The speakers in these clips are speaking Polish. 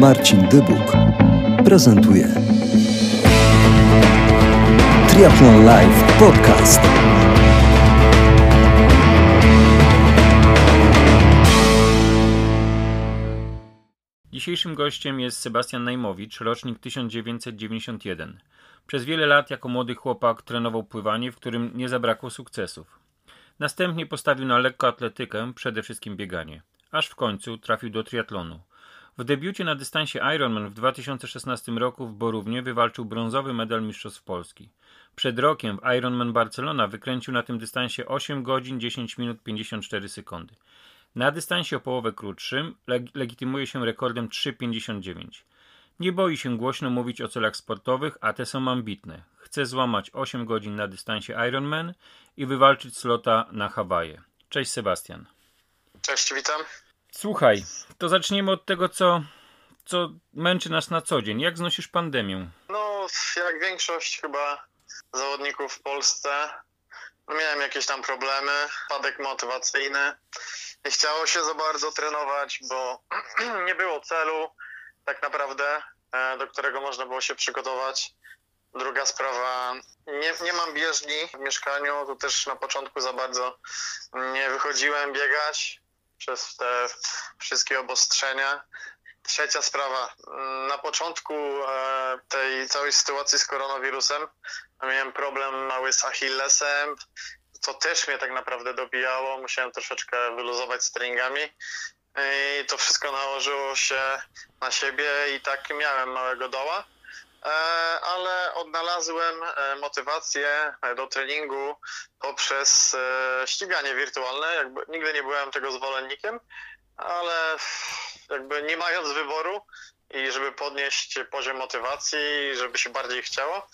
Marcin Dybuk prezentuje Triathlon Live Podcast. Dzisiejszym gościem jest Sebastian Najmowicz, rocznik 1991. Przez wiele lat jako młody chłopak trenował pływanie, w którym nie zabrakło sukcesów. Następnie postawił na lekkoatletykę, przede wszystkim bieganie. Aż w końcu trafił do triatlonu. W debiucie na dystansie Ironman w 2016 roku w Borównie wywalczył brązowy medal Mistrzostw Polski. Przed rokiem w Ironman Barcelona wykręcił na tym dystansie 8 godzin 10 minut 54 sekundy. Na dystansie o połowę krótszym legitymuje się rekordem 3,59. Nie boi się głośno mówić o celach sportowych, a te są ambitne. Chce złamać 8 godzin na dystansie Ironman i wywalczyć slota na Hawaje. Cześć Sebastian. Cześć, witam. Słuchaj, to zaczniemy od tego, co męczy nas na co dzień. Jak znosisz pandemię? No, jak większość chyba zawodników w Polsce, miałem jakieś tam problemy, spadek motywacyjny. Nie chciało się za bardzo trenować, bo nie było celu tak naprawdę, do którego można było się przygotować. Druga sprawa, nie mam bieżni w mieszkaniu, to też na początku za bardzo nie wychodziłem biegać przez te wszystkie obostrzenia. Trzecia sprawa, na początku tej całej sytuacji z koronawirusem miałem problem mały z Achillesem, co też mnie tak naprawdę dobijało, musiałem troszeczkę wyluzować z treningami. I to wszystko nałożyło się na siebie i tak miałem małego doła, ale odnalazłem motywację do treningu poprzez ściganie wirtualne. Jakby nigdy nie byłem tego zwolennikiem, ale jakby nie mając wyboru i żeby podnieść poziom motywacji, żeby się bardziej chciało,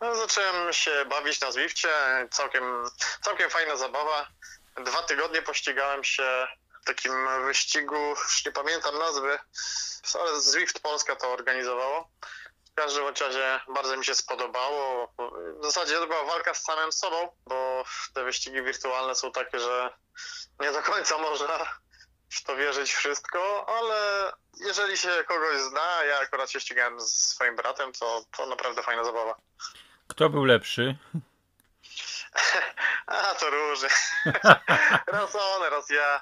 no zacząłem się bawić na Zwifcie. Całkiem fajna zabawa. 2 tygodnie pościgałem się w takim wyścigu, już nie pamiętam nazwy, ale Zwift Polska to organizowało. W każdym razie bardzo mi się spodobało. W zasadzie to była walka z samym sobą, bo te wyścigi wirtualne są takie, że nie do końca można w to wierzyć wszystko, ale jeżeli się kogoś zna, ja akurat się ścigałem z swoim bratem, to naprawdę fajna zabawa. Kto był lepszy? A to różnie. Raz on, raz ja.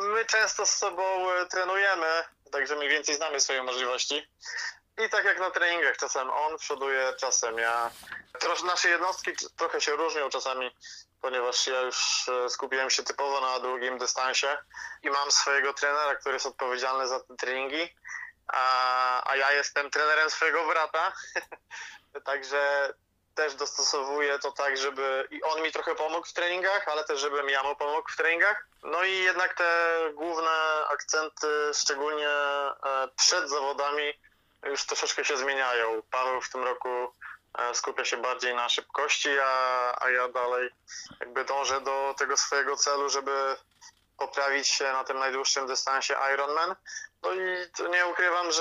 My często z sobą trenujemy, także mniej więcej znamy swoje możliwości. I tak jak na treningach, czasem on przoduje, czasem ja. Nasze jednostki trochę się różnią czasami, ponieważ ja już skupiłem się typowo na długim dystansie i mam swojego trenera, który jest odpowiedzialny za te treningi, a ja jestem trenerem swojego brata, także też dostosowuję to tak, żeby i on mi trochę pomógł w treningach, ale też żebym ja mu pomógł w treningach. No i jednak te główne akcenty, szczególnie przed zawodami, już troszeczkę się zmieniają. Paweł w tym roku skupia się bardziej na szybkości, a ja dalej jakby dążę do tego swojego celu, żeby poprawić się na tym najdłuższym dystansie Ironman. No i nie ukrywam,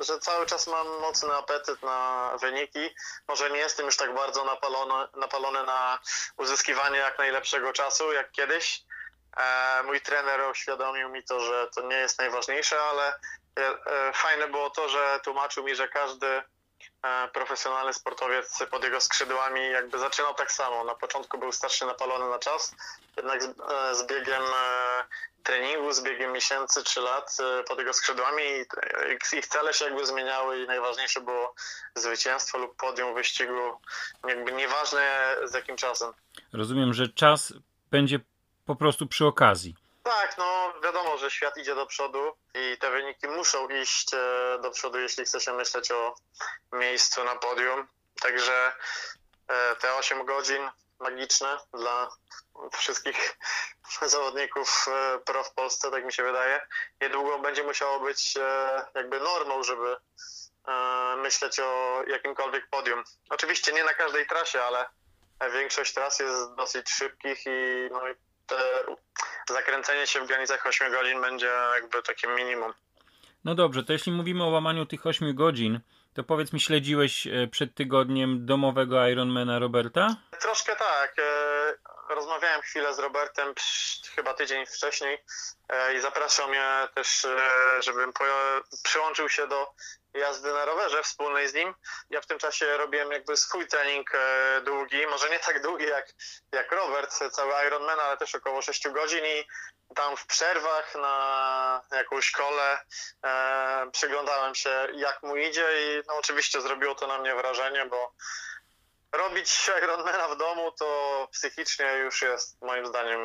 że cały czas mam mocny apetyt na wyniki. Może nie jestem już tak bardzo napalony na uzyskiwanie jak najlepszego czasu jak kiedyś. Mój trener uświadomił mi to, że to nie jest najważniejsze, ale fajne było to, że tłumaczył mi, że każdy profesjonalny sportowiec pod jego skrzydłami jakby zaczynał tak samo. Na początku był strasznie napalony na czas, jednak z biegiem treningu, z biegiem miesięcy czy lat pod jego skrzydłami ich cele się jakby zmieniały i najważniejsze było zwycięstwo lub podium wyścigu, jakby nieważne z jakim czasem. Rozumiem, że czas będzie po prostu przy okazji. Tak, no wiadomo, że świat idzie do przodu i te wyniki muszą iść do przodu, jeśli chce się myśleć o miejscu na podium. Także te 8 godzin magiczne dla wszystkich zawodników pro w Polsce, tak mi się wydaje, niedługo będzie musiało być jakby normą, żeby myśleć o jakimkolwiek podium. Oczywiście nie na każdej trasie, ale większość tras jest dosyć szybkich i no, zakręcenie się w granicach 8 godzin będzie jakby takim minimum. No dobrze, to jeśli mówimy o łamaniu tych 8 godzin, to powiedz mi, śledziłeś przed tygodniem domowego Ironmana Roberta? Troszkę tak. rozmawiałem chwilę z Robertem chyba tydzień wcześniej i zapraszał mnie też, żebym przyłączył się do jazdy na rowerze wspólnej z nim. Ja w tym czasie robiłem jakby swój trening długi, może nie tak długi jak Robert, cały Ironman, ale też około 6 godzin i tam w przerwach na jakąś kolę przyglądałem się, jak mu idzie i no oczywiście zrobiło to na mnie wrażenie, bo robić Ironmana w domu to psychicznie już jest moim zdaniem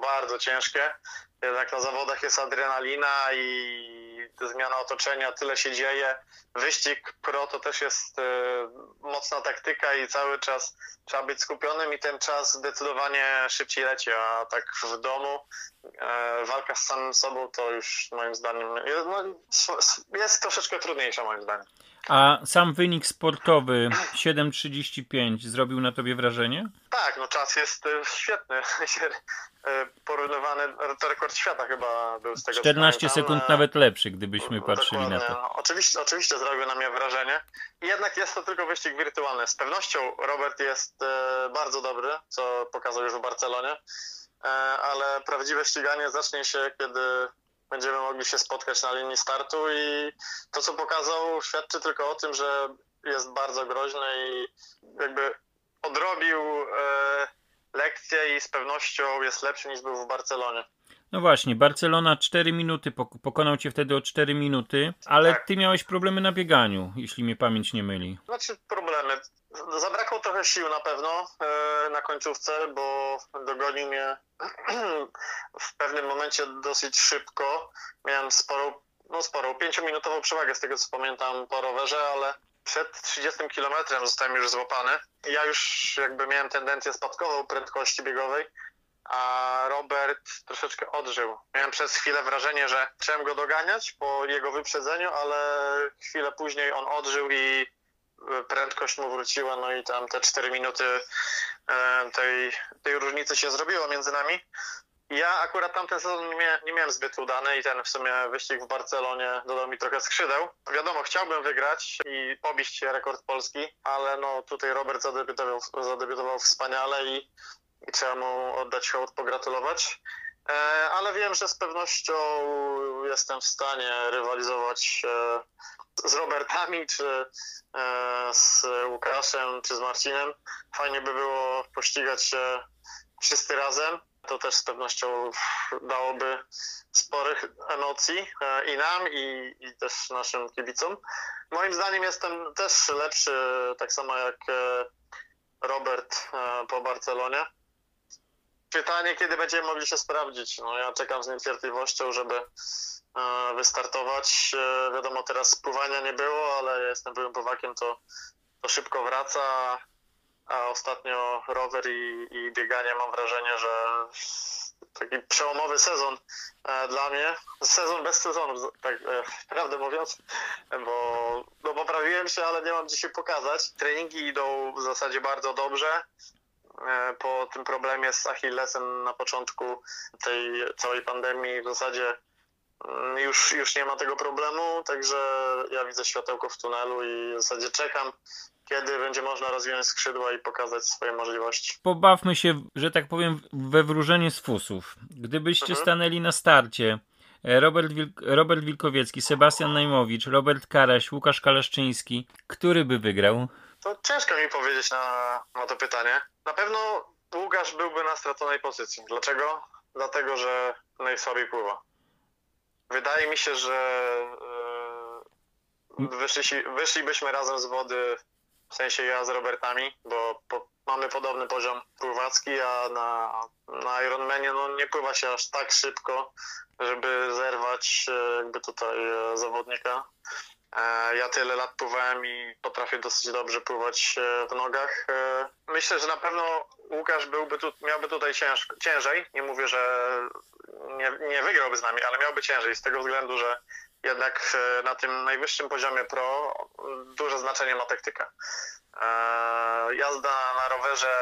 bardzo ciężkie. Jednak na zawodach jest adrenalina i zmiana otoczenia, tyle się dzieje. Wyścig pro to też jest mocna taktyka i cały czas trzeba być skupionym i ten czas zdecydowanie szybciej leci, a tak w domu walka z samym sobą to już moim zdaniem jest troszeczkę trudniejsza moim zdaniem. A sam wynik sportowy 7:35 zrobił na tobie wrażenie? Tak, no czas jest świetny. Porównywany to rekord świata chyba był z tego. 14 sekund nawet lepszy, gdybyśmy patrzyli na to. No, oczywiście zrobił na mnie wrażenie. I jednak jest to tylko wyścig wirtualny. Z pewnością Robert jest bardzo dobry, co pokazał już w Barcelonie, ale prawdziwe ściganie zacznie się, kiedy będziemy mogli się spotkać na linii startu i to, co pokazał, świadczy tylko o tym, że jest bardzo groźny i jakby odrobił lekcję i z pewnością jest lepszy niż był w Barcelonie. No właśnie, Barcelona 4 minuty, pokonał cię wtedy o 4 minuty, ale tak. Ty miałeś problemy na bieganiu, jeśli mnie pamięć nie myli. Znaczy problemy. Zabrakło trochę sił na pewno na końcówce, bo dogonił mnie w pewnym momencie dosyć szybko. Miałem sporą 5-minutową przewagę z tego, co pamiętam, po rowerze, ale przed 30 kilometrem zostałem już złapany. Ja już jakby miałem tendencję spadkową prędkości biegowej, a Robert troszeczkę odżył. Miałem przez chwilę wrażenie, że chciałem go doganiać po jego wyprzedzeniu, ale chwilę później on odżył i prędkość mu wróciła, no i tam te 4 minuty tej różnicy się zrobiło między nami. Ja akurat tamten sezon nie miałem zbyt udany i ten w sumie wyścig w Barcelonie dodał mi trochę skrzydeł. Wiadomo, chciałbym wygrać i pobić rekord Polski, ale no tutaj Robert zadebiutował wspaniale i trzeba mu oddać hołd, pogratulować. Ale wiem, że z pewnością jestem w stanie rywalizować z Robertami, czy z Łukaszem, czy z Marcinem. Fajnie by było pościgać się wszyscy razem. To też z pewnością dałoby sporych emocji i nam, i też naszym kibicom. Moim zdaniem jestem też lepszy, tak samo jak Robert po Barcelonie. Pytanie, kiedy będziemy mogli się sprawdzić. No, ja czekam z niecierpliwością, żeby wystartować. Wiadomo, teraz pływania nie było, ale ja jestem byłym pływakiem, to szybko wraca, a ostatnio rower i bieganie, mam wrażenie, że taki przełomowy sezon dla mnie. Sezon bez sezonu, tak prawdę mówiąc, bo no, poprawiłem się, ale nie mam gdzie się pokazać. Treningi idą w zasadzie bardzo dobrze. Po tym problemie z Achillesem na początku tej całej pandemii w zasadzie już nie ma tego problemu, także ja widzę światełko w tunelu i w zasadzie czekam, kiedy będzie można rozwinąć skrzydła i pokazać swoje możliwości. Pobawmy się, że tak powiem, we wróżenie z fusów. Gdybyście stanęli na starcie Robert Wilkowiecki, Sebastian Najmowicz, Robert Karaś, Łukasz Kulaszczyński, który by wygrał? To ciężko mi powiedzieć na to pytanie. Na pewno Łukasz byłby na straconej pozycji. Dlaczego? Dlatego, że najsłabiej pływa. Wydaje mi się, że wyszlibyśmy razem z wody, w sensie ja z Robertami, bo mamy podobny poziom pływacki, a na Ironmanie no, nie pływa się aż tak szybko, żeby zerwać jakby tutaj zawodnika. Ja tyle lat pływałem i potrafię dosyć dobrze pływać w nogach. Myślę, że na pewno Łukasz miałby tutaj ciężej. Nie mówię, że nie wygrałby z nami, ale miałby ciężej z tego względu, że jednak na tym najwyższym poziomie pro duże znaczenie ma taktyka. Jazda na rowerze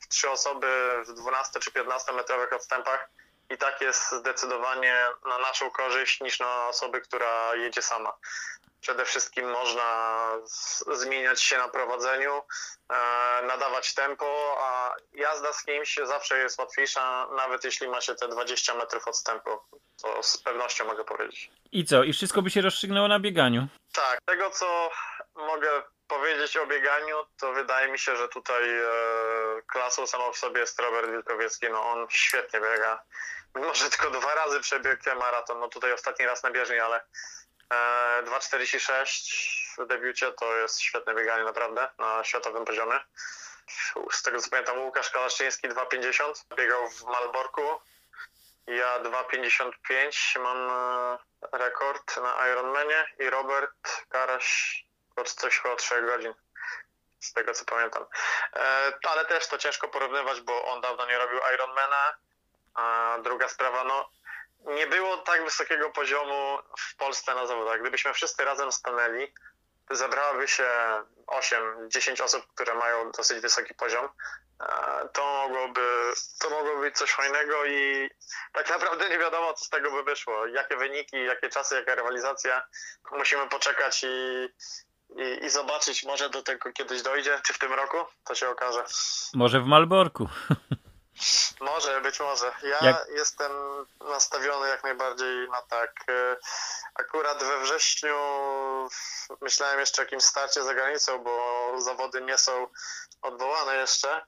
w 3 osoby w 12 czy 15 metrowych odstępach i tak jest zdecydowanie na naszą korzyść niż na osoby, która jedzie sama. Przede wszystkim można zmieniać się na prowadzeniu, nadawać tempo, a jazda z kimś zawsze jest łatwiejsza, nawet jeśli ma się te 20 metrów odstępu. To z pewnością mogę powiedzieć. I co? I wszystko by się rozstrzygnęło na bieganiu? Tak. Tego, co mogę powiedzieć o bieganiu, to wydaje mi się, że tutaj klasą samą w sobie jest Robert Wilkowiecki. No on świetnie biega. Może tylko 2 razy przebiegł maraton. No tutaj ostatni raz na bieżni, ale 2,46 w debiucie to jest świetne bieganie naprawdę na światowym poziomie. Z tego co pamiętam, Łukasz Kulaszczyński 2,50 biegał w Malborku. Ja 2,55 mam rekord na Ironmanie i Robert Karaś od coś około 3 godzin. Z tego co pamiętam. Ale też to ciężko porównywać, bo on dawno nie robił Ironmana. A druga sprawa, no nie było tak wysokiego poziomu w Polsce na zawodach. Gdybyśmy wszyscy razem stanęli, zebrałoby się 8-10 osób, które mają dosyć wysoki poziom. To mogłoby być coś fajnego i tak naprawdę nie wiadomo, co z tego by wyszło. Jakie wyniki, jakie czasy, jaka rywalizacja. Musimy poczekać i zobaczyć. Może do tego kiedyś dojdzie, czy w tym roku, to się okaże. Może w Malborku. Może, być może. Jestem nastawiony jak najbardziej na tak. Akurat we wrześniu myślałem jeszcze o jakimś starcie za granicą, bo zawody nie są odwołane jeszcze.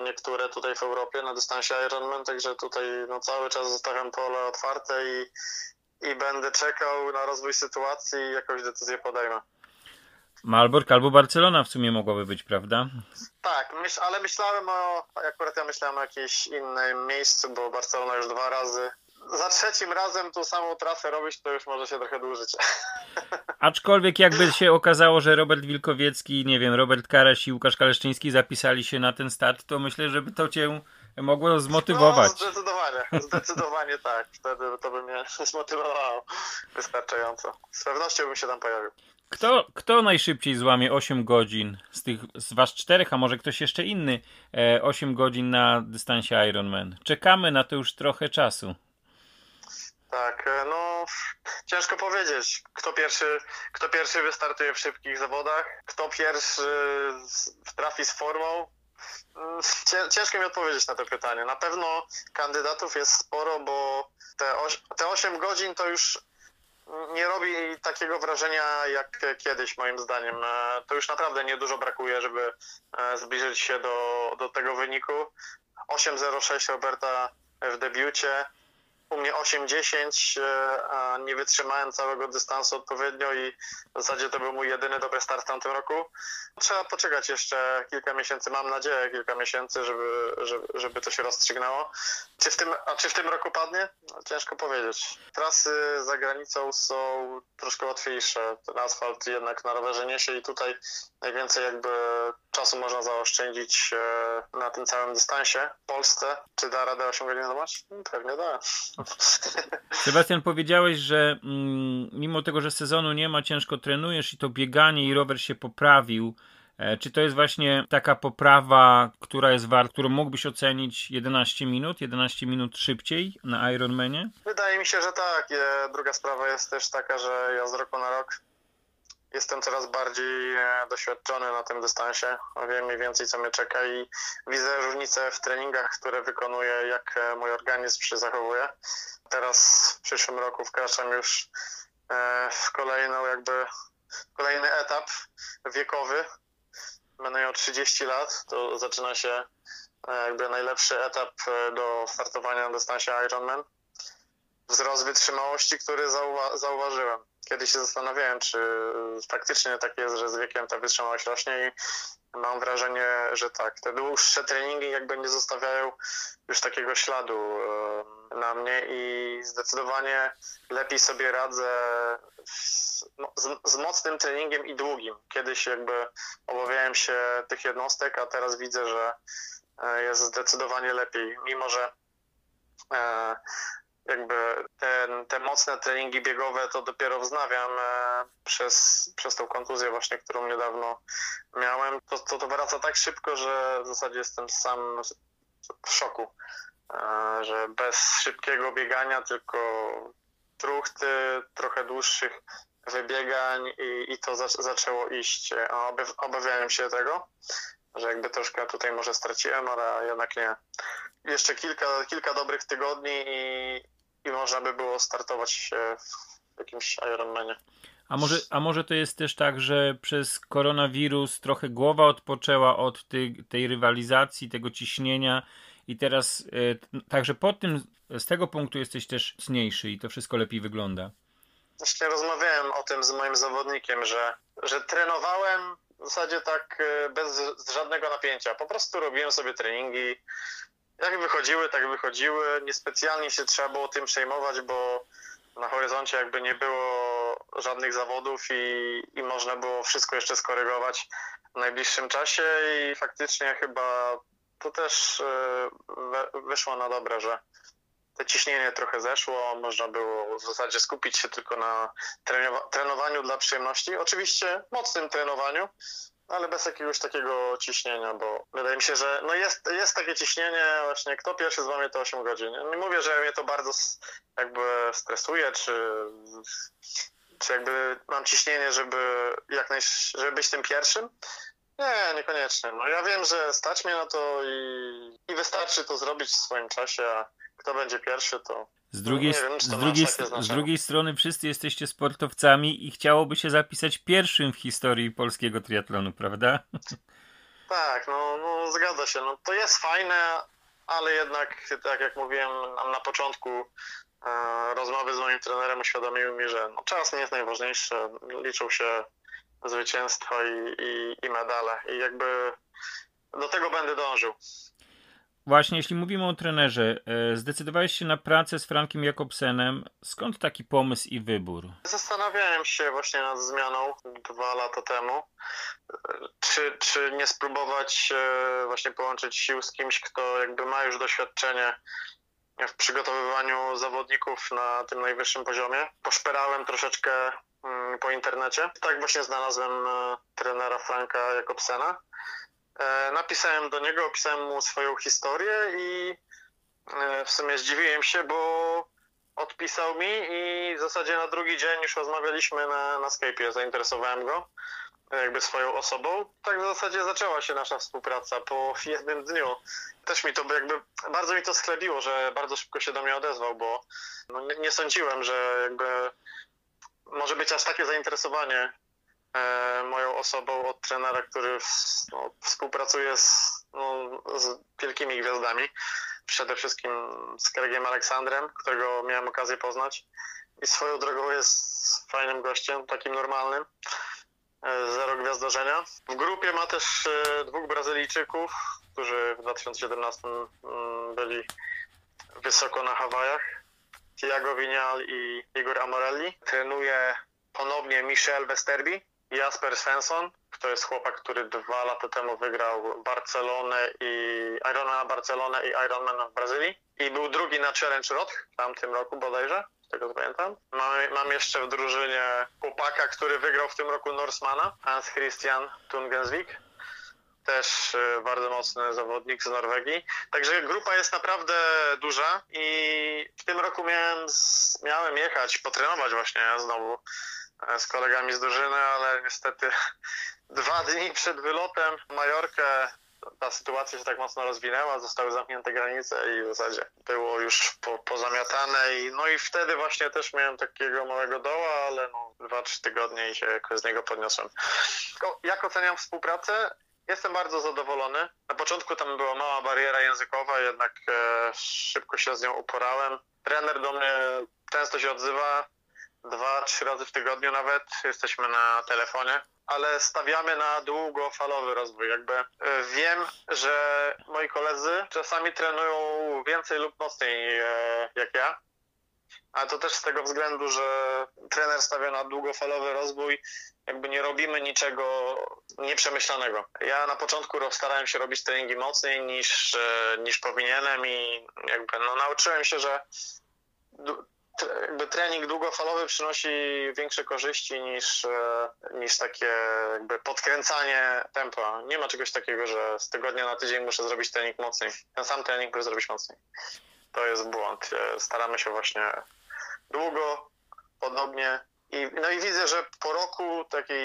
Niektóre tutaj w Europie na dystansie Ironman, także tutaj no, cały czas zostawiam pole otwarte i będę czekał na rozwój sytuacji i jakąś decyzję podejmę. Malbork albo Barcelona w sumie mogłoby być, prawda? Tak, ale myślałem o jakimś innym miejscu, bo Barcelona już 2 razy. Za 3 razem tą samą trasę robić, to już może się trochę dłużyć. Aczkolwiek jakby się okazało, że Robert Wilkowiecki, nie wiem, Robert Karaś i Łukasz Kaleszczyński zapisali się na ten start, to myślę, że to cię mogło zmotywować. No, zdecydowanie tak. Wtedy to by mnie zmotywowało wystarczająco. Z pewnością bym się tam pojawił. Kto najszybciej złamie 8 godzin z was 4, a może ktoś jeszcze inny, 8 godzin na dystansie Ironman? Czekamy na to już trochę czasu. Tak, no ciężko powiedzieć, kto pierwszy wystartuje w szybkich zawodach, kto pierwszy trafi z formą. Ciężko mi odpowiedzieć na to pytanie. Na pewno kandydatów jest sporo, bo te 8 godzin to już nie robi takiego wrażenia jak kiedyś, moim zdaniem. To już naprawdę niedużo brakuje, żeby zbliżyć się do tego wyniku. 8.06 Roberta w debiucie, u mnie 8.10, a nie wytrzymałem całego dystansu odpowiednio i w zasadzie to był mój jedyny dobry start w tamtym roku. Trzeba poczekać jeszcze kilka miesięcy, mam nadzieję kilka miesięcy, żeby to się rozstrzygnęło. Czy w tym roku padnie? Ciężko powiedzieć. Trasy za granicą są troszkę łatwiejsze. Ten asfalt jednak na rowerze niesie i tutaj najwięcej jakby czasu można zaoszczędzić na tym całym dystansie. W Polsce. Czy da radę 8 godzin złamać? Pewnie da. Sebastian, powiedziałeś, że mimo tego, że sezonu nie ma, ciężko trenujesz i to bieganie i rower się poprawił. Czy to jest właśnie taka poprawa, która jest warta, którą mógłbyś ocenić 11 minut szybciej na Ironmanie? Wydaje mi się, że tak. Druga sprawa jest też taka, że ja z roku na rok jestem coraz bardziej doświadczony na tym dystansie. Wiem mniej więcej, co mnie czeka i widzę różnice w treningach, które wykonuję, jak mój organizm się zachowuje. Teraz w przyszłym roku wkraczam już w kolejny etap wiekowy. Będę miał 30 lat, to zaczyna się jakby najlepszy etap do startowania na dystansie Ironman. Wzrost wytrzymałości, który zauważyłem. Kiedyś się zastanawiałem, czy faktycznie tak jest, że z wiekiem ta wytrzymałość rośnie i mam wrażenie, że tak. Te dłuższe treningi jakby nie zostawiają już takiego śladu na mnie i zdecydowanie lepiej sobie radzę z mocnym treningiem i długim. Kiedyś jakby obawiałem się tych jednostek, a teraz widzę, że jest zdecydowanie lepiej, mimo że jakby te mocne treningi biegowe to dopiero wznawiam przez tą kontuzję właśnie, którą niedawno miałem. To wraca tak szybko, że w zasadzie jestem sam w szoku, że bez szybkiego biegania, tylko truchty, trochę dłuższych wybiegań i to zaczęło iść. Obawiałem się tego, że jakby troszkę tutaj może straciłem, ale jednak nie. Jeszcze kilka dobrych tygodni i można by było startować w jakimś Ironmanie. A może to jest też tak, że przez koronawirus trochę głowa odpoczęła od tej rywalizacji, tego ciśnienia i teraz także pod tym, z tego punktu jesteś też mocniejszy i to wszystko lepiej wygląda. Właśnie rozmawiałem o tym z moim zawodnikiem, że trenowałem w zasadzie tak bez żadnego napięcia. Po prostu robiłem sobie treningi. Jak wychodziły, tak wychodziły. Niespecjalnie się trzeba było tym przejmować, bo na horyzoncie jakby nie było żadnych zawodów i można było wszystko jeszcze skorygować w najbliższym czasie i faktycznie chyba to też wyszło na dobre, że to ciśnienie trochę zeszło, można było w zasadzie skupić się tylko na trenowaniu dla przyjemności, oczywiście mocnym trenowaniu, ale bez jakiegoś takiego ciśnienia, bo wydaje mi się, że no jest takie ciśnienie właśnie, kto pierwszy złamie to 8 godzin. Nie mówię, że mnie to bardzo jakby stresuje, czy jakby mam ciśnienie, żeby być tym pierwszym. Nie, niekoniecznie. No ja wiem, że stać mnie na to i wystarczy to zrobić w swoim czasie, a kto będzie pierwszy, to z drugiej strony wszyscy jesteście sportowcami i chciałoby się zapisać pierwszym w historii polskiego triatlonu, prawda? Tak, no zgadza się. No, to jest fajne, ale jednak, tak jak mówiłem na początku rozmowy z moim trenerem, uświadomiły mi, że czas nie jest najważniejszy. Liczą się zwycięstwa i medale. I jakby do tego będę dążył. Właśnie, jeśli mówimy o trenerze, zdecydowałeś się na pracę z Frankiem Jakobsenem. Skąd taki pomysł i wybór? Zastanawiałem się właśnie nad zmianą 2 lata temu. Czy nie spróbować właśnie połączyć sił z kimś, kto jakby ma już doświadczenie w przygotowywaniu zawodników na tym najwyższym poziomie. Poszperałem troszeczkę po internecie. Tak właśnie znalazłem trenera Franka Jakobsena. Napisałem do niego, opisałem mu swoją historię i w sumie zdziwiłem się, bo odpisał mi i w zasadzie na drugi dzień już rozmawialiśmy na Skype'ie, zainteresowałem go jakby swoją osobą. Tak w zasadzie zaczęła się nasza współpraca po jednym dniu. Też mi to jakby, bardzo mi to schlebiło, że bardzo szybko się do mnie odezwał, bo nie sądziłem, że jakby może być aż takie zainteresowanie moją osobą od trenera, który współpracuje z wielkimi gwiazdami. Przede wszystkim z Craigiem Alexandrem, którego miałem okazję poznać. I swoją drogą jest fajnym gościem, takim normalnym. 0 gwiazdorzenia. W grupie ma też 2 Brazylijczyków, którzy w 2017 byli wysoko na Hawajach. Tiago Vinal i Igor Amorelli. Trenuje ponownie Michel Westerby. Jasper Svensson, to jest chłopak, który 2 lata temu wygrał Ironmana Barcelonę i Ironmana w Brazylii. I był drugi na Challenge Roth w tamtym roku bodajże, z tego pamiętam. Mam jeszcze w drużynie chłopaka, który wygrał w tym roku Norsemana, Hans Christian Tungenswick. Też bardzo mocny zawodnik z Norwegii. Także grupa jest naprawdę duża i w tym roku miałem jechać, potrenować właśnie znowu z kolegami z drużyny, ale niestety 2 dni przed wylotem w Majorkę ta sytuacja się tak mocno rozwinęła, zostały zamknięte granice i w zasadzie było już pozamiatane i wtedy właśnie też miałem takiego małego doła, ale 2-3 tygodnie i się jakoś z niego podniosłem. Jak oceniam współpracę? Jestem bardzo zadowolony. Na początku tam była mała bariera językowa, jednak szybko się z nią uporałem. Trener do mnie często się odzywa, 2-3 razy w tygodniu nawet, jesteśmy na telefonie, ale stawiamy na długofalowy rozwój. Jakby wiem, że moi koledzy czasami trenują więcej lub mocniej jak ja, ale to też z tego względu, że trener stawia na długofalowy rozwój, jakby nie robimy niczego nieprzemyślanego. Ja na początku starałem się robić treningi mocniej niż powinienem i jakby nauczyłem się, że jakby trening długofalowy przynosi większe korzyści niż takie jakby podkręcanie tempa. Nie ma czegoś takiego, że z tygodnia na tydzień muszę zrobić trening mocniej. Ten sam trening muszę zrobić mocniej. To jest błąd. Staramy się właśnie długo, podobnie No i widzę, że po roku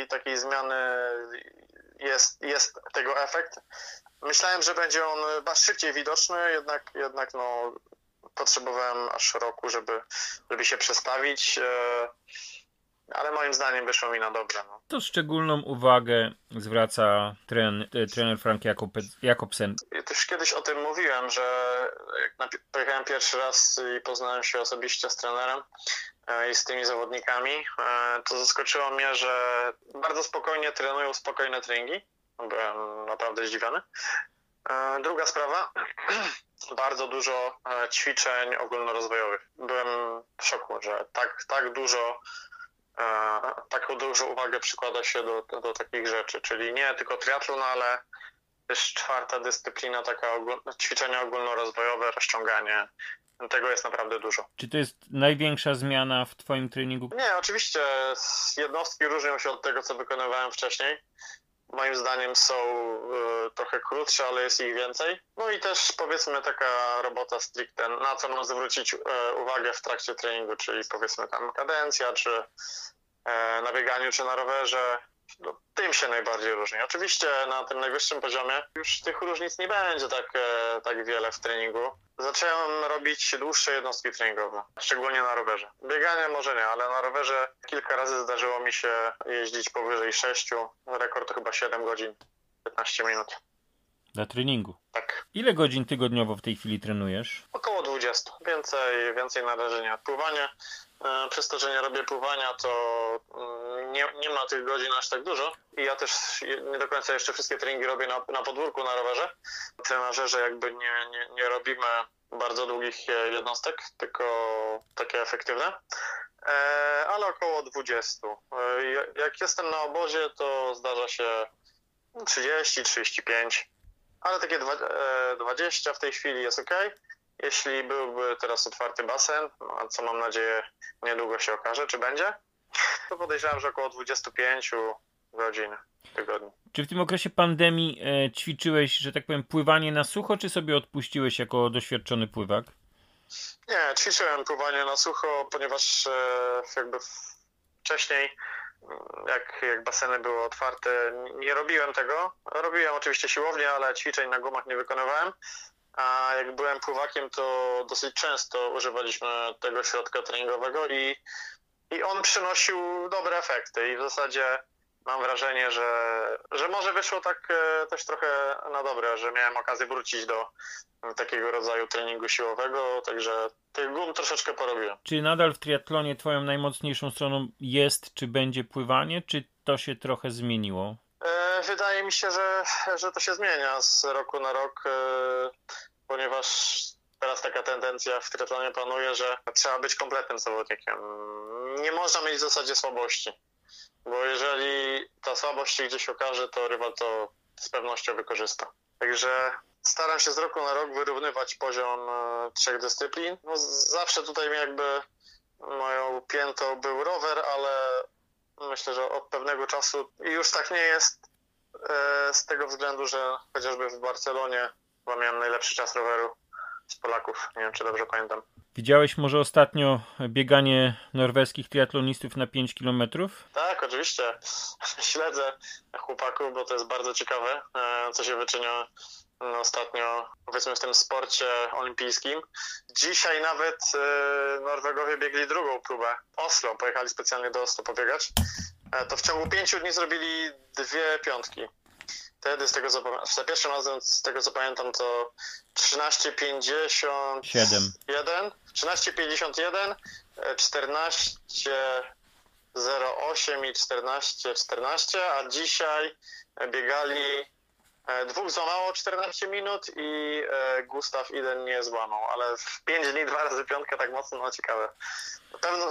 takiej zmiany jest tego efekt. Myślałem, że będzie on szybciej widoczny, jednak no, potrzebowałem aż roku, żeby się przestawić, ale moim zdaniem wyszło mi na dobre. No. To szczególną uwagę zwraca trener Frank Jakobsen. Ja też kiedyś o tym mówiłem, że jak pojechałem pierwszy raz i poznałem się osobiście z trenerem i z tymi zawodnikami, to zaskoczyło mnie, że bardzo spokojnie trenują spokojne treningi. Byłem naprawdę zdziwiony. Druga sprawa, bardzo dużo ćwiczeń ogólnorozwojowych. Byłem w szoku, że taką dużą uwagę przykłada się do takich rzeczy, czyli nie tylko triathlon, ale też czwarta dyscyplina, ćwiczenia ogólnorozwojowe, rozciąganie. Tego jest naprawdę dużo. Czy to jest największa zmiana w twoim treningu? Nie, oczywiście jednostki różnią się od tego, co wykonywałem wcześniej. Moim zdaniem są trochę krótsze, ale jest ich więcej. No i też powiedzmy taka robota stricte, na co mam zwrócić uwagę w trakcie treningu, czyli powiedzmy tam kadencja, czy na bieganiu, czy na rowerze. No, tym się najbardziej różni. Oczywiście na tym najwyższym poziomie już tych różnic nie będzie tak wiele w treningu. Zacząłem robić dłuższe jednostki treningowe, szczególnie na rowerze. Bieganie może nie, ale na rowerze kilka razy zdarzyło mi się jeździć powyżej 6, rekord to chyba 7 godzin, 15 minut. Na treningu? Tak. Ile godzin tygodniowo w tej chwili trenujesz? Około 20. Więcej na razie nie. Pływanie. Przez to, że nie robię pływania, to nie ma tych godzin aż tak dużo i ja też nie do końca jeszcze wszystkie treningi robię na podwórku, na rowerze. Trenerze jakby nie robimy bardzo długich jednostek, tylko takie efektywne, ale około 20. Jak jestem na obozie, to zdarza się 30, 35, ale takie 20 w tej chwili jest ok. Jeśli byłby teraz otwarty basen, a co mam nadzieję niedługo się okaże, czy będzie, to podejrzewam, że około 25 godzin w tygodniu. Czy w tym okresie pandemii ćwiczyłeś, że tak powiem, pływanie na sucho, czy sobie odpuściłeś jako doświadczony pływak? Nie, ćwiczyłem pływanie na sucho, ponieważ jakby wcześniej, jak baseny były otwarte, nie robiłem tego. Robiłem oczywiście siłownię, ale ćwiczeń na gumach nie wykonywałem. A jak byłem pływakiem, to dosyć często używaliśmy tego środka treningowego i on przynosił dobre efekty i w zasadzie mam wrażenie, że może wyszło tak też trochę na dobre, że miałem okazję wrócić do takiego rodzaju treningu siłowego, także tych gum troszeczkę porobiłem. Czy nadal w triatlonie twoją najmocniejszą stroną jest, czy będzie pływanie, czy to się trochę zmieniło? Wydaje mi się, że to się zmienia z roku na rok, ponieważ teraz taka tendencja w triathlonie panuje, że trzeba być kompletnym zawodnikiem. Nie można mieć w zasadzie słabości, bo jeżeli ta słabość się gdzieś okaże, to rywal to z pewnością wykorzysta. Także staram się z roku na rok wyrównywać poziom trzech dyscyplin. No, zawsze tutaj jakby moją piętą był rower, ale myślę, że od pewnego czasu już tak nie jest, z tego względu, że chociażby w Barcelonie chyba miałem najlepszy czas roweru z Polaków. Nie wiem, czy dobrze pamiętam. Widziałeś może ostatnio bieganie norweskich triatlonistów na 5 km? Tak, oczywiście. Śledzę chłopaków, bo to jest bardzo ciekawe, co się wyczynia ostatnio, powiedzmy, w tym sporcie olimpijskim. Dzisiaj nawet Norwegowie biegli drugą próbę. Oslo, pojechali specjalnie do Oslo pobiegać. To w ciągu 5 dni zrobili 2 piątki. Wtedy, za pierwszym razem, z tego co pamiętam, to 13,51, 14,08 i 14,14, a dzisiaj biegali, dwóch złamało 14 minut i Gustaw Iden nie złamał, ale w 5 dni 2 razy 5 tak mocno, no ciekawe.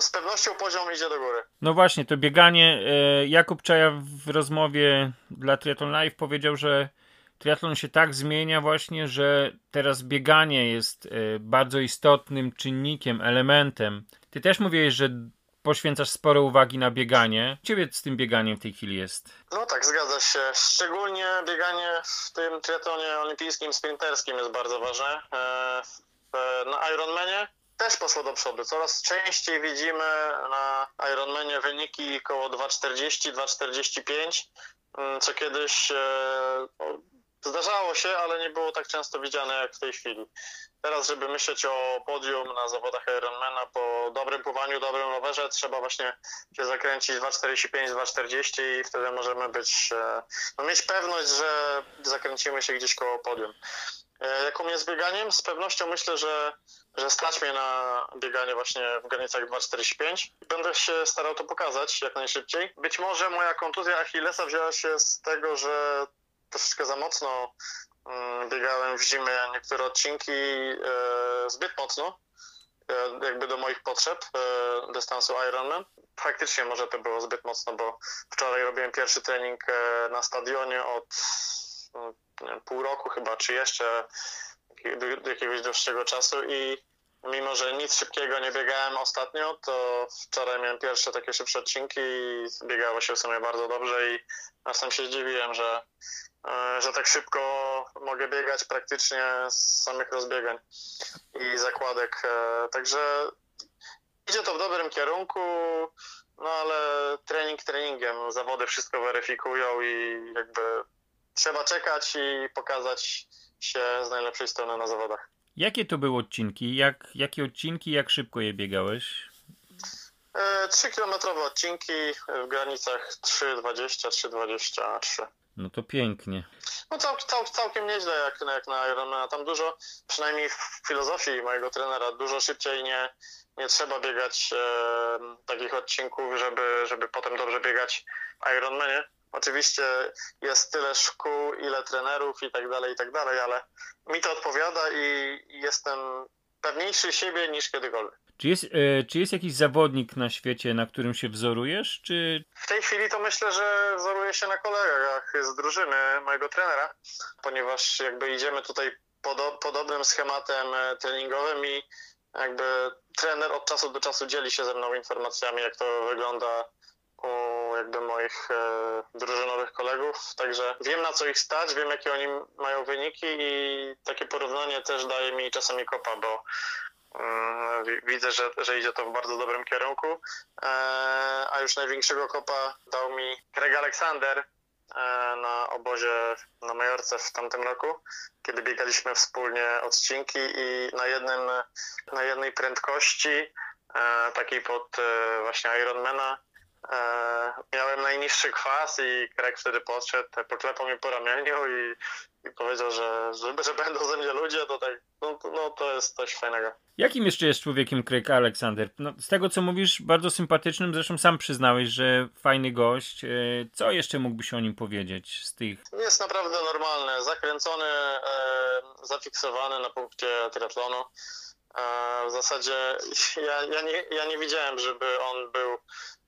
Z pewnością poziom idzie do góry. No właśnie, to bieganie. Jakub Czaja w rozmowie dla Triathlon Live powiedział, że triathlon się tak zmienia właśnie, że teraz bieganie jest bardzo istotnym czynnikiem, elementem. Ty też mówiłeś, że poświęcasz sporo uwagi na bieganie. Ciebie z tym bieganiem w tej chwili jest? No tak, zgadza się. Szczególnie bieganie w tym triatlonie olimpijskim, sprinterskim jest bardzo ważne. Na Ironmanie też poszło do przodu. Coraz częściej widzimy na Ironmanie wyniki koło 2,40, 2,45, co kiedyś zdarzało się, ale nie było tak często widziane jak w tej chwili. Teraz, żeby myśleć o podium na zawodach Ironmana po dobrym pływaniu, dobrym rowerze, trzeba właśnie się zakręcić 2,45, 2,40 i wtedy możemy być, mieć pewność, że zakręcimy się gdzieś koło podium. Jak u mnie z bieganiem? Z pewnością myślę, że stać mnie na bieganie właśnie w granicach 2,45. Będę się starał to pokazać jak najszybciej. Być może moja kontuzja Achillesa wzięła się z tego, że troszeczkę za mocno biegałem w zimie niektóre odcinki, zbyt mocno, jakby do moich potrzeb dystansu Ironman. Faktycznie może to było zbyt mocno, bo wczoraj robiłem pierwszy trening na stadionie od pół roku chyba, czy jeszcze do jakiegoś dłuższego czasu i mimo, że nic szybkiego nie biegałem ostatnio, to wczoraj miałem pierwsze takie szybsze odcinki i biegało się w sumie bardzo dobrze i ja sam się zdziwiłem, że tak szybko mogę biegać praktycznie z samych rozbiegań i zakładek. Także idzie to w dobrym kierunku, no ale trening treningiem. Zawody wszystko weryfikują i jakby trzeba czekać i pokazać się z najlepszej strony na zawodach. Jakie to były odcinki? Jakie odcinki? Jak szybko je biegałeś? 3-kilometrowe odcinki w granicach 3,20, 3,23. No to pięknie. No całkiem nieźle jak na Ironmana. Tam dużo, przynajmniej w filozofii mojego trenera, dużo szybciej nie trzeba biegać takich odcinków, żeby potem dobrze biegać w Ironmanie. Oczywiście jest tyle szkół, ile trenerów i tak dalej, ale mi to odpowiada i jestem pewniejszy siebie niż kiedykolwiek. Czy jest jakiś zawodnik na świecie, na którym się wzorujesz? Czy... W tej chwili to myślę, że wzoruję się na kolegach z drużyny mojego trenera, ponieważ jakby idziemy tutaj podobnym schematem treningowym i jakby trener od czasu do czasu dzieli się ze mną informacjami, jak to wygląda u jakby moich drużynowych kolegów, także wiem, na co ich stać, wiem, jakie oni mają wyniki i takie porównanie też daje mi czasami kopa, bo widzę, że idzie to w bardzo dobrym kierunku, a już największego kopa dał mi Craig Alexander na obozie na Majorce w tamtym roku, kiedy biegaliśmy wspólnie odcinki i na jednej prędkości, takiej pod właśnie Ironmana, miałem najniższy kwas i Craig wtedy podszedł, poklepał mnie po ramieniu i powiedział, że będą ze mnie ludzie, to tak, no to jest coś fajnego. Jakim jeszcze jest człowiekiem Craig Alexander? No, z tego co mówisz, bardzo sympatycznym, zresztą sam przyznałeś, że fajny gość. Co jeszcze mógłbyś o nim powiedzieć z tych? Jest naprawdę normalny, zakręcony, zafiksowany na punkcie triathlonu. W zasadzie ja nie widziałem, żeby on był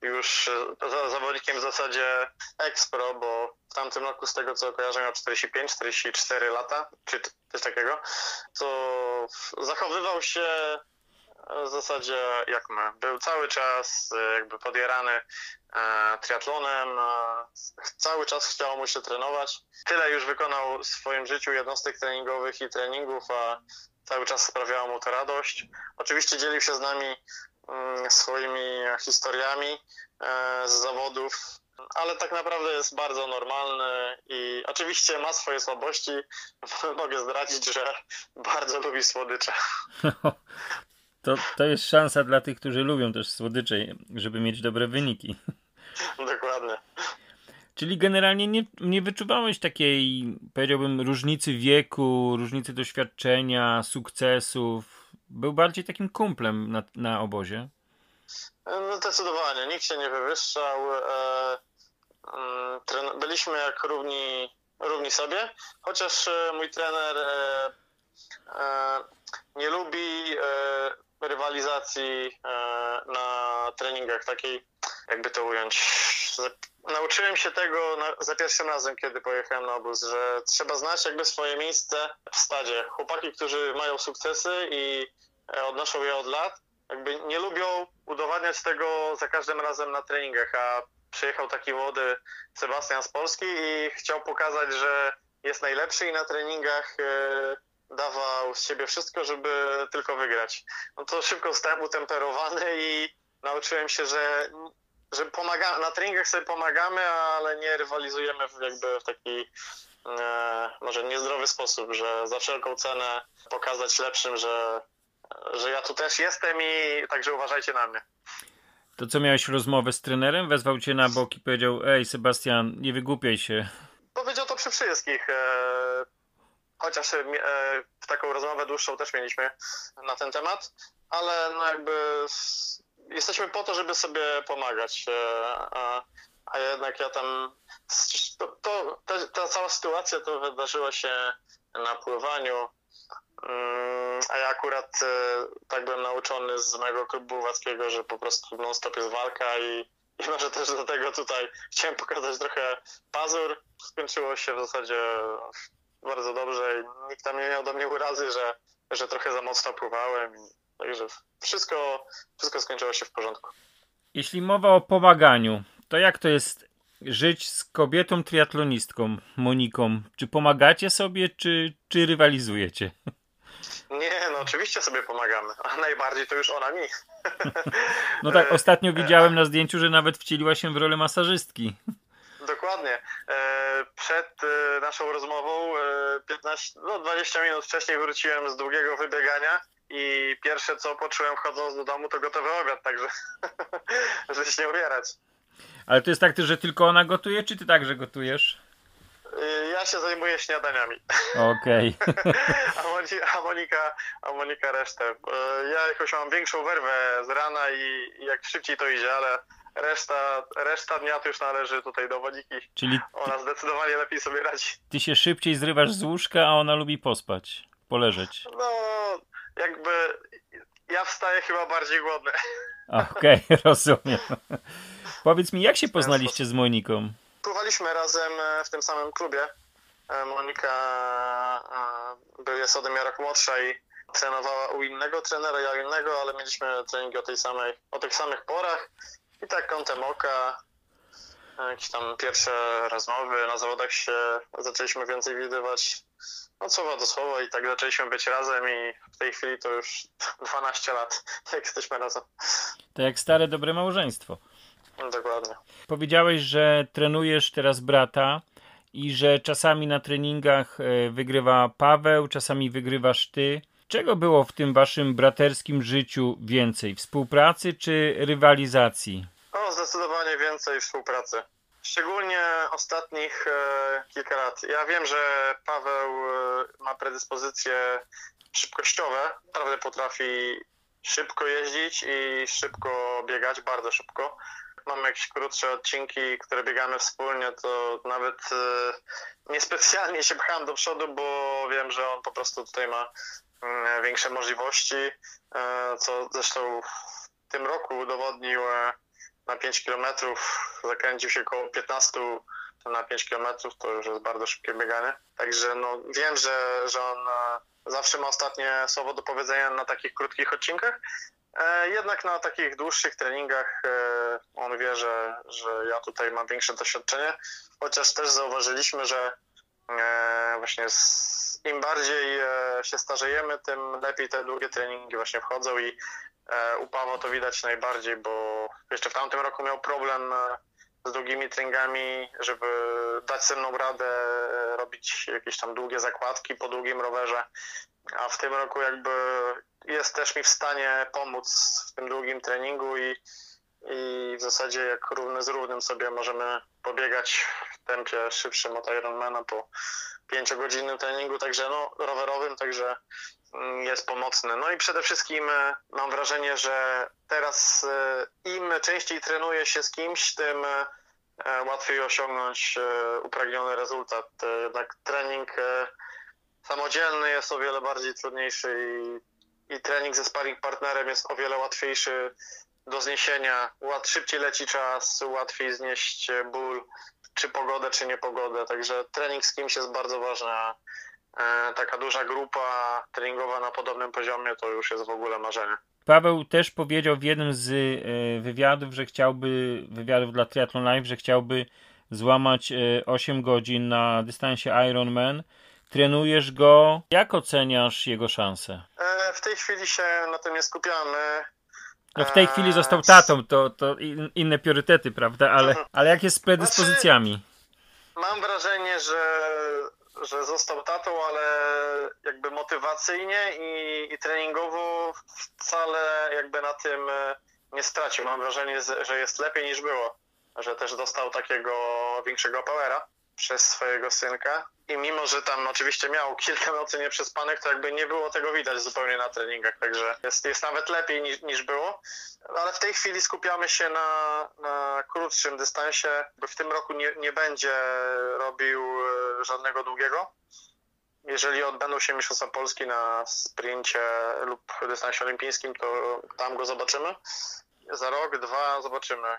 już zawodnikiem w zasadzie ex-pro, bo w tamtym roku, z tego co kojarzę, miał 45-44 lata, czy coś takiego, to zachowywał się w zasadzie jak my. Był cały czas jakby podjarany triatlonem, cały czas chciało mu się trenować. Tyle już wykonał w swoim życiu jednostek treningowych i treningów, a cały czas sprawiało mu to radość. Oczywiście dzielił się z nami swoimi historiami z zawodów, ale tak naprawdę jest bardzo normalny i oczywiście ma swoje słabości. Mogę zdradzić, że bardzo lubi słodycze. To jest szansa dla tych, którzy lubią też słodycze, żeby mieć dobre wyniki. Dokładnie. Czyli generalnie nie wyczuwałeś takiej, powiedziałbym, różnicy wieku, różnicy doświadczenia, sukcesów. Był bardziej takim kumplem na obozie? No zdecydowanie. Nikt się nie wywyższał. Byliśmy jak równi sobie, chociaż mój trener nie lubi rywalizacji na treningach takiej, jakby to ująć. Nauczyłem się tego za pierwszym razem, kiedy pojechałem na obóz, że trzeba znać jakby swoje miejsce w stadzie. Chłopaki, którzy mają sukcesy i odnoszą je od lat, jakby nie lubią udowadniać tego za każdym razem na treningach, a przyjechał taki młody Sebastian z Polski i chciał pokazać, że jest najlepszy i na treningach dawał z siebie wszystko, żeby tylko wygrać. No to szybko zostałem utemperowany i nauczyłem się, że pomagamy, na treningach sobie pomagamy, ale nie rywalizujemy jakby w taki może niezdrowy sposób, że za wszelką cenę pokazać lepszym, że ja tu też jestem i także uważajcie na mnie. To co, miałeś rozmowę z trenerem? Wezwał cię na bok i powiedział: ej Sebastian, nie wygłupiaj się. Powiedział to przy wszystkich. Chociaż w taką rozmowę dłuższą też mieliśmy na ten temat, ale no jakby jesteśmy po to, żeby sobie pomagać, a jednak ja tam... Ta cała sytuacja to wydarzyła się na pływaniu, a ja akurat tak byłem nauczony z mojego klubu pływackiego, że po prostu non-stop jest walka i może też dlatego tutaj chciałem pokazać trochę pazur. Skończyło się w zasadzie bardzo dobrze i nikt tam nie miał do mnie urazy, że trochę za mocno pływałem. Także wszystko skończyło się w porządku. Jeśli mowa o pomaganiu, to jak to jest żyć z kobietą triatlonistką, Moniką? Czy pomagacie sobie, czy rywalizujecie? Nie, no oczywiście sobie pomagamy, a najbardziej to już ona mi. No tak, ostatnio widziałem na zdjęciu, że nawet wcieliła się w rolę masażystki. Dokładnie. Przed naszą rozmową 20 minut wcześniej wróciłem z długiego wybiegania i pierwsze co poczułem chodząc do domu to gotowy obiad, także żeby się nie ubierać. Ale to jest tak, że tylko ona gotuje, czy ty także gotujesz? Ja się zajmuję śniadaniami. Okej. Okay. A Monika resztę. Ja jakoś mam większą werwę z rana i jak szybciej to idzie, ale reszta dnia to już należy tutaj do Moniki. Czyli ona zdecydowanie lepiej sobie radzi. Ty się szybciej zrywasz z łóżka, a ona lubi pospać, poleżeć. No, jakby ja wstaję chyba bardziej głodny. Okej, okay, rozumiem. Powiedz mi, jak się poznaliście z Moniką? Pływaliśmy razem w tym samym klubie. Monika jest ode mnie rok młodsza i trenowała u innego trenera, ja u innego, ale mieliśmy treningi o tych samych porach i tak kątem oka, jakieś tam pierwsze rozmowy, na zawodach się zaczęliśmy więcej widywać, od słowa do słowa i tak zaczęliśmy być razem i w tej chwili to już 12 lat, jak jesteśmy razem. To jak stare, dobre małżeństwo. Dokładnie. Powiedziałeś, że trenujesz teraz brata i że czasami na treningach wygrywa Paweł, czasami wygrywasz ty. Czego było w tym waszym braterskim życiu więcej? Współpracy czy rywalizacji? O, zdecydowanie więcej współpracy. Szczególnie ostatnich kilka lat. Ja wiem, że Paweł ma predyspozycje szybkościowe. Naprawdę potrafi szybko jeździć i szybko biegać, bardzo szybko. Mamy jakieś krótsze odcinki, które biegamy wspólnie, to nawet niespecjalnie się pcham do przodu, bo wiem, że on po prostu tutaj ma większe możliwości, co zresztą w tym roku udowodnił na 5 km, zakręcił się koło 15 na 5 km, to już jest bardzo szybkie bieganie. Także no, wiem, że on zawsze ma ostatnie słowo do powiedzenia na takich krótkich odcinkach. Jednak na takich dłuższych treningach on wie, że ja tutaj mam większe doświadczenie, chociaż też zauważyliśmy, że właśnie im bardziej się starzejemy, tym lepiej te długie treningi właśnie wchodzą i u Pawła to widać najbardziej, bo jeszcze w tamtym roku miał problem z długimi treningami, żeby dać ze mną radę robić jakieś tam długie zakładki po długim rowerze, a w tym roku jakby jest też mi w stanie pomóc w tym długim treningu i w zasadzie jak równy z równym sobie możemy pobiegać w tempie szybszym od Ironmana po 5-godzinnym treningu, także no rowerowym, także jest pomocny. No i przede wszystkim mam wrażenie, że teraz im częściej trenuję się z kimś, tym łatwiej osiągnąć upragniony rezultat. Jednak trening samodzielny jest o wiele bardziej trudniejszy i trening ze sparring partnerem jest o wiele łatwiejszy do zniesienia. Szybciej leci czas, łatwiej znieść ból, czy pogodę, czy niepogodę. Także trening z kimś jest bardzo ważny. Taka duża grupa treningowa na podobnym poziomie to już jest w ogóle marzenie. Paweł też powiedział w jednym z wywiadów, że chciałby, wywiadów dla Triathlon Live, że chciałby złamać 8 godzin na dystansie Ironman. trenujesz go. Jak oceniasz jego szanse? W tej chwili się na tym nie skupiamy. No w tej chwili został tatą, to inne priorytety, prawda? Ale jak jest z predyspozycjami? Znaczy, mam wrażenie, że został tatą, ale jakby motywacyjnie i treningowo wcale jakby na tym nie stracił. Mam wrażenie, że jest lepiej niż było. Że też dostał takiego większego powera przez swojego synka. I mimo, że tam oczywiście miał kilka nocy nieprzespanych, to jakby nie było tego widać zupełnie na treningach. Także jest nawet lepiej niż było. Ale w tej chwili skupiamy się na krótszym dystansie, bo w tym roku nie będzie robił żadnego długiego. Jeżeli odbędą się Mistrzostwa Polski na sprincie lub dystansie olimpijskim, to tam go zobaczymy. Za rok, dwa zobaczymy.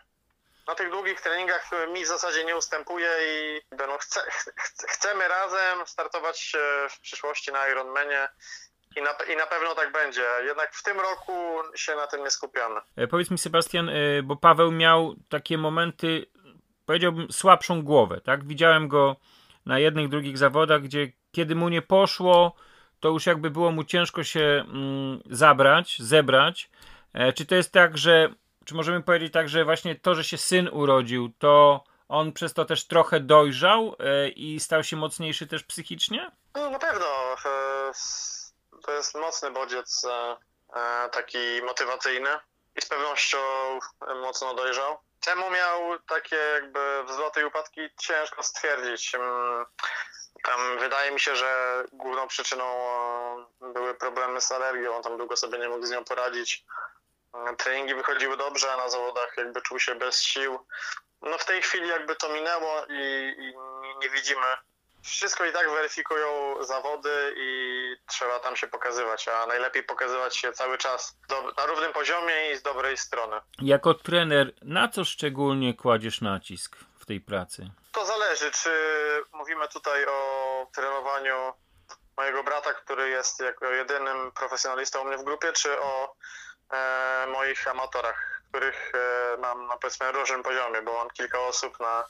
Na tych długich treningach mi w zasadzie nie ustępuje i chcemy razem startować w przyszłości na Ironmanie i na pewno tak będzie. Jednak w tym roku się na tym nie skupiamy. Powiedz mi, Sebastian, bo Paweł miał takie momenty, powiedziałbym, słabszą głowę, tak? Widziałem go na jednych, drugich zawodach, gdzie kiedy mu nie poszło, to już jakby było mu ciężko się zebrać. Czy to jest tak, że czy możemy powiedzieć tak, że właśnie to, że się syn urodził, to on przez to też trochę dojrzał i stał się mocniejszy też psychicznie? No na pewno. To jest mocny bodziec, taki motywacyjny i z pewnością mocno dojrzał. Czemu miał takie jakby wzloty i upadki, ciężko stwierdzić. Tam wydaje mi się, że główną przyczyną były problemy z alergią. On tam długo sobie nie mógł z nią poradzić. Treningi wychodziły dobrze, a na zawodach jakby czuł się bez sił. No w tej chwili jakby to minęło i nie widzimy. Wszystko i tak weryfikują zawody i trzeba tam się pokazywać, a najlepiej pokazywać się cały czas na równym poziomie i z dobrej strony. Jako trener na co szczególnie kładziesz nacisk w tej pracy? To zależy, czy mówimy tutaj o trenowaniu mojego brata, który jest jako jedynym profesjonalistą u mnie w grupie, czy o moich amatorach, których mam na powiedzmy różnym poziomie, bo mam kilka osób na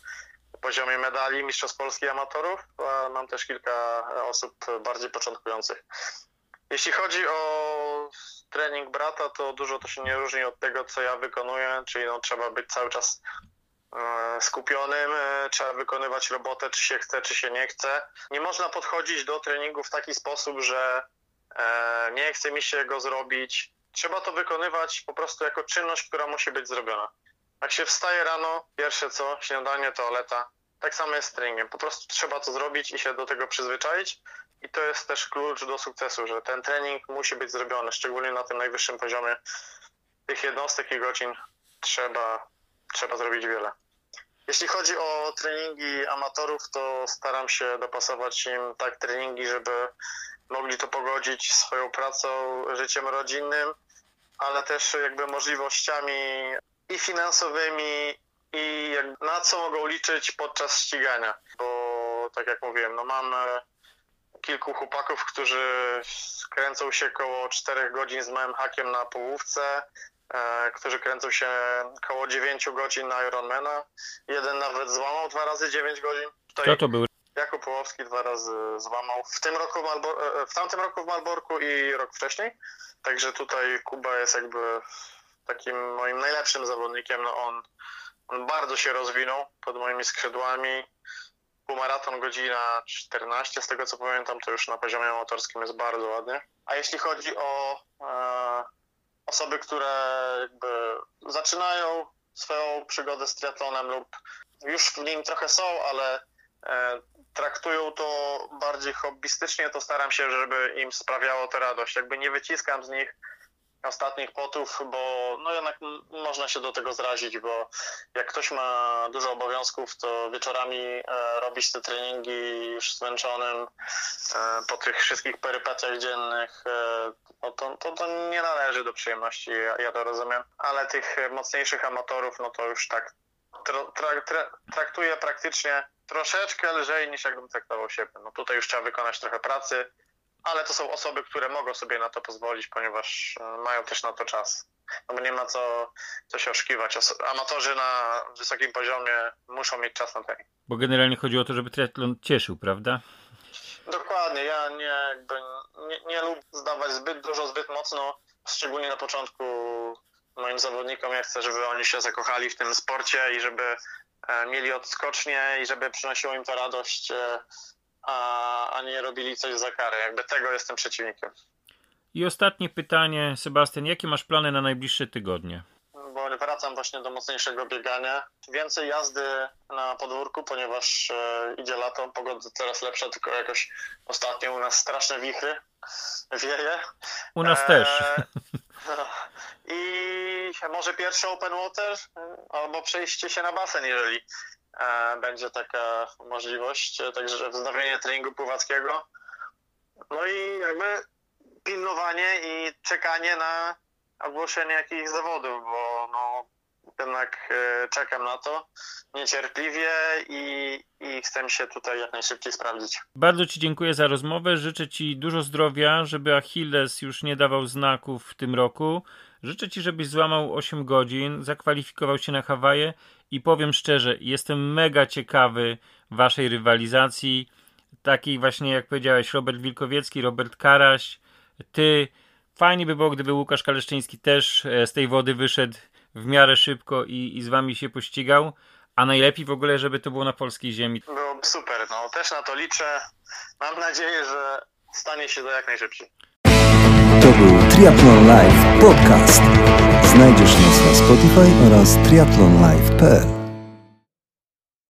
poziomie medali Mistrzostw Polski amatorów, a mam też kilka osób bardziej początkujących. Jeśli chodzi o trening brata, to dużo to się nie różni od tego, co ja wykonuję, czyli trzeba być cały czas skupionym, trzeba wykonywać robotę, czy się chce, czy się nie chce. Nie można podchodzić do treningu w taki sposób, że nie chce mi się go zrobić. Trzeba to wykonywać po prostu jako czynność, która musi być zrobiona. Jak się wstaje rano, pierwsze co, śniadanie, toaleta. Tak samo jest z treningiem. Po prostu trzeba to zrobić i się do tego przyzwyczaić. I to jest też klucz do sukcesu, że ten trening musi być zrobiony, szczególnie na tym najwyższym poziomie. Tych jednostek i godzin trzeba zrobić wiele. Jeśli chodzi o treningi amatorów, to staram się dopasować im tak treningi, żeby mogli to pogodzić swoją pracą, życiem rodzinnym, ale też jakby możliwościami i finansowymi, i na co mogą liczyć podczas ścigania. Bo tak jak mówiłem, mam kilku chłopaków, którzy kręcą się koło 4 godzin z małym hakiem na połówce, którzy kręcą się koło 9 godzin na Ironmana. Jeden nawet złamał 2 razy 9 godzin. Kto to był? Jakub Połowski 2 razy złamał. W tamtym roku w Malborku i rok wcześniej. Także tutaj Kuba jest jakby takim moim najlepszym zawodnikiem. No on bardzo się rozwinął pod moimi skrzydłami. Półmaraton godzina 14, z tego co pamiętam, to już na poziomie amatorskim jest bardzo ładnie. A jeśli chodzi o osoby, które jakby zaczynają swoją przygodę z triatlonem lub już w nim trochę są, ale traktują to bardziej hobbystycznie, to staram się, żeby im sprawiało to radość. Jakby nie wyciskam z nich ostatnich potów, bo jednak można się do tego zrazić, bo jak ktoś ma dużo obowiązków, to wieczorami robić te treningi już zmęczonym po tych wszystkich perypetiach dziennych, to nie należy do przyjemności, ja to rozumiem, ale tych mocniejszych amatorów, to już tak traktuję praktycznie troszeczkę lżej niż jakbym traktował siebie. Tutaj już trzeba wykonać trochę pracy, ale to są osoby, które mogą sobie na to pozwolić, ponieważ mają też na to czas. Bo nie ma co się oszukiwać. Amatorzy na wysokim poziomie muszą mieć czas na trening. Bo generalnie chodzi o to, żeby triathlon cieszył, prawda? Dokładnie, ja nie lubię zdawać zbyt dużo, zbyt mocno, szczególnie na początku moim zawodnikom. Ja chcę, żeby oni się zakochali w tym sporcie i żeby mieli odskocznie i żeby przynosiło im to radość, a nie robili coś za karę. Jakby tego jestem przeciwnikiem. I ostatnie pytanie, Sebastian, jakie masz plany na najbliższe tygodnie? Bo wracam właśnie do mocniejszego biegania. Więcej jazdy na podwórku, ponieważ idzie lato, pogoda coraz lepsza, tylko jakoś ostatnio u nas straszne wichry wieje. U nas też. I może pierwszy open water albo przejście się na basen, jeżeli będzie taka możliwość. Także wznowienie treningu pływackiego. No i jakby pilnowanie i czekanie na ogłoszenie jakichś zawodów, bo jednak czekam na to niecierpliwie i chcę się tutaj jak najszybciej sprawdzić. Bardzo Ci dziękuję za rozmowę. Życzę Ci dużo zdrowia, żeby Achilles już nie dawał znaków w tym roku. Życzę Ci, żebyś złamał 8 godzin, zakwalifikował się na Hawaje i powiem szczerze, jestem mega ciekawy Waszej rywalizacji. Takiej właśnie, jak powiedziałeś, Robert Wilkowiecki, Robert Karaś, Ty. Fajnie by było, gdyby Łukasz Kulaszczyński też z tej wody wyszedł w miarę szybko i z Wami się pościgał, a najlepiej w ogóle, żeby to było na polskiej ziemi. Byłoby super, no też na to liczę. Mam nadzieję, że stanie się to jak najszybciej. To był Triathlon Live Podcast. Znajdziesz nas na Spotify oraz triathlonlive.pl.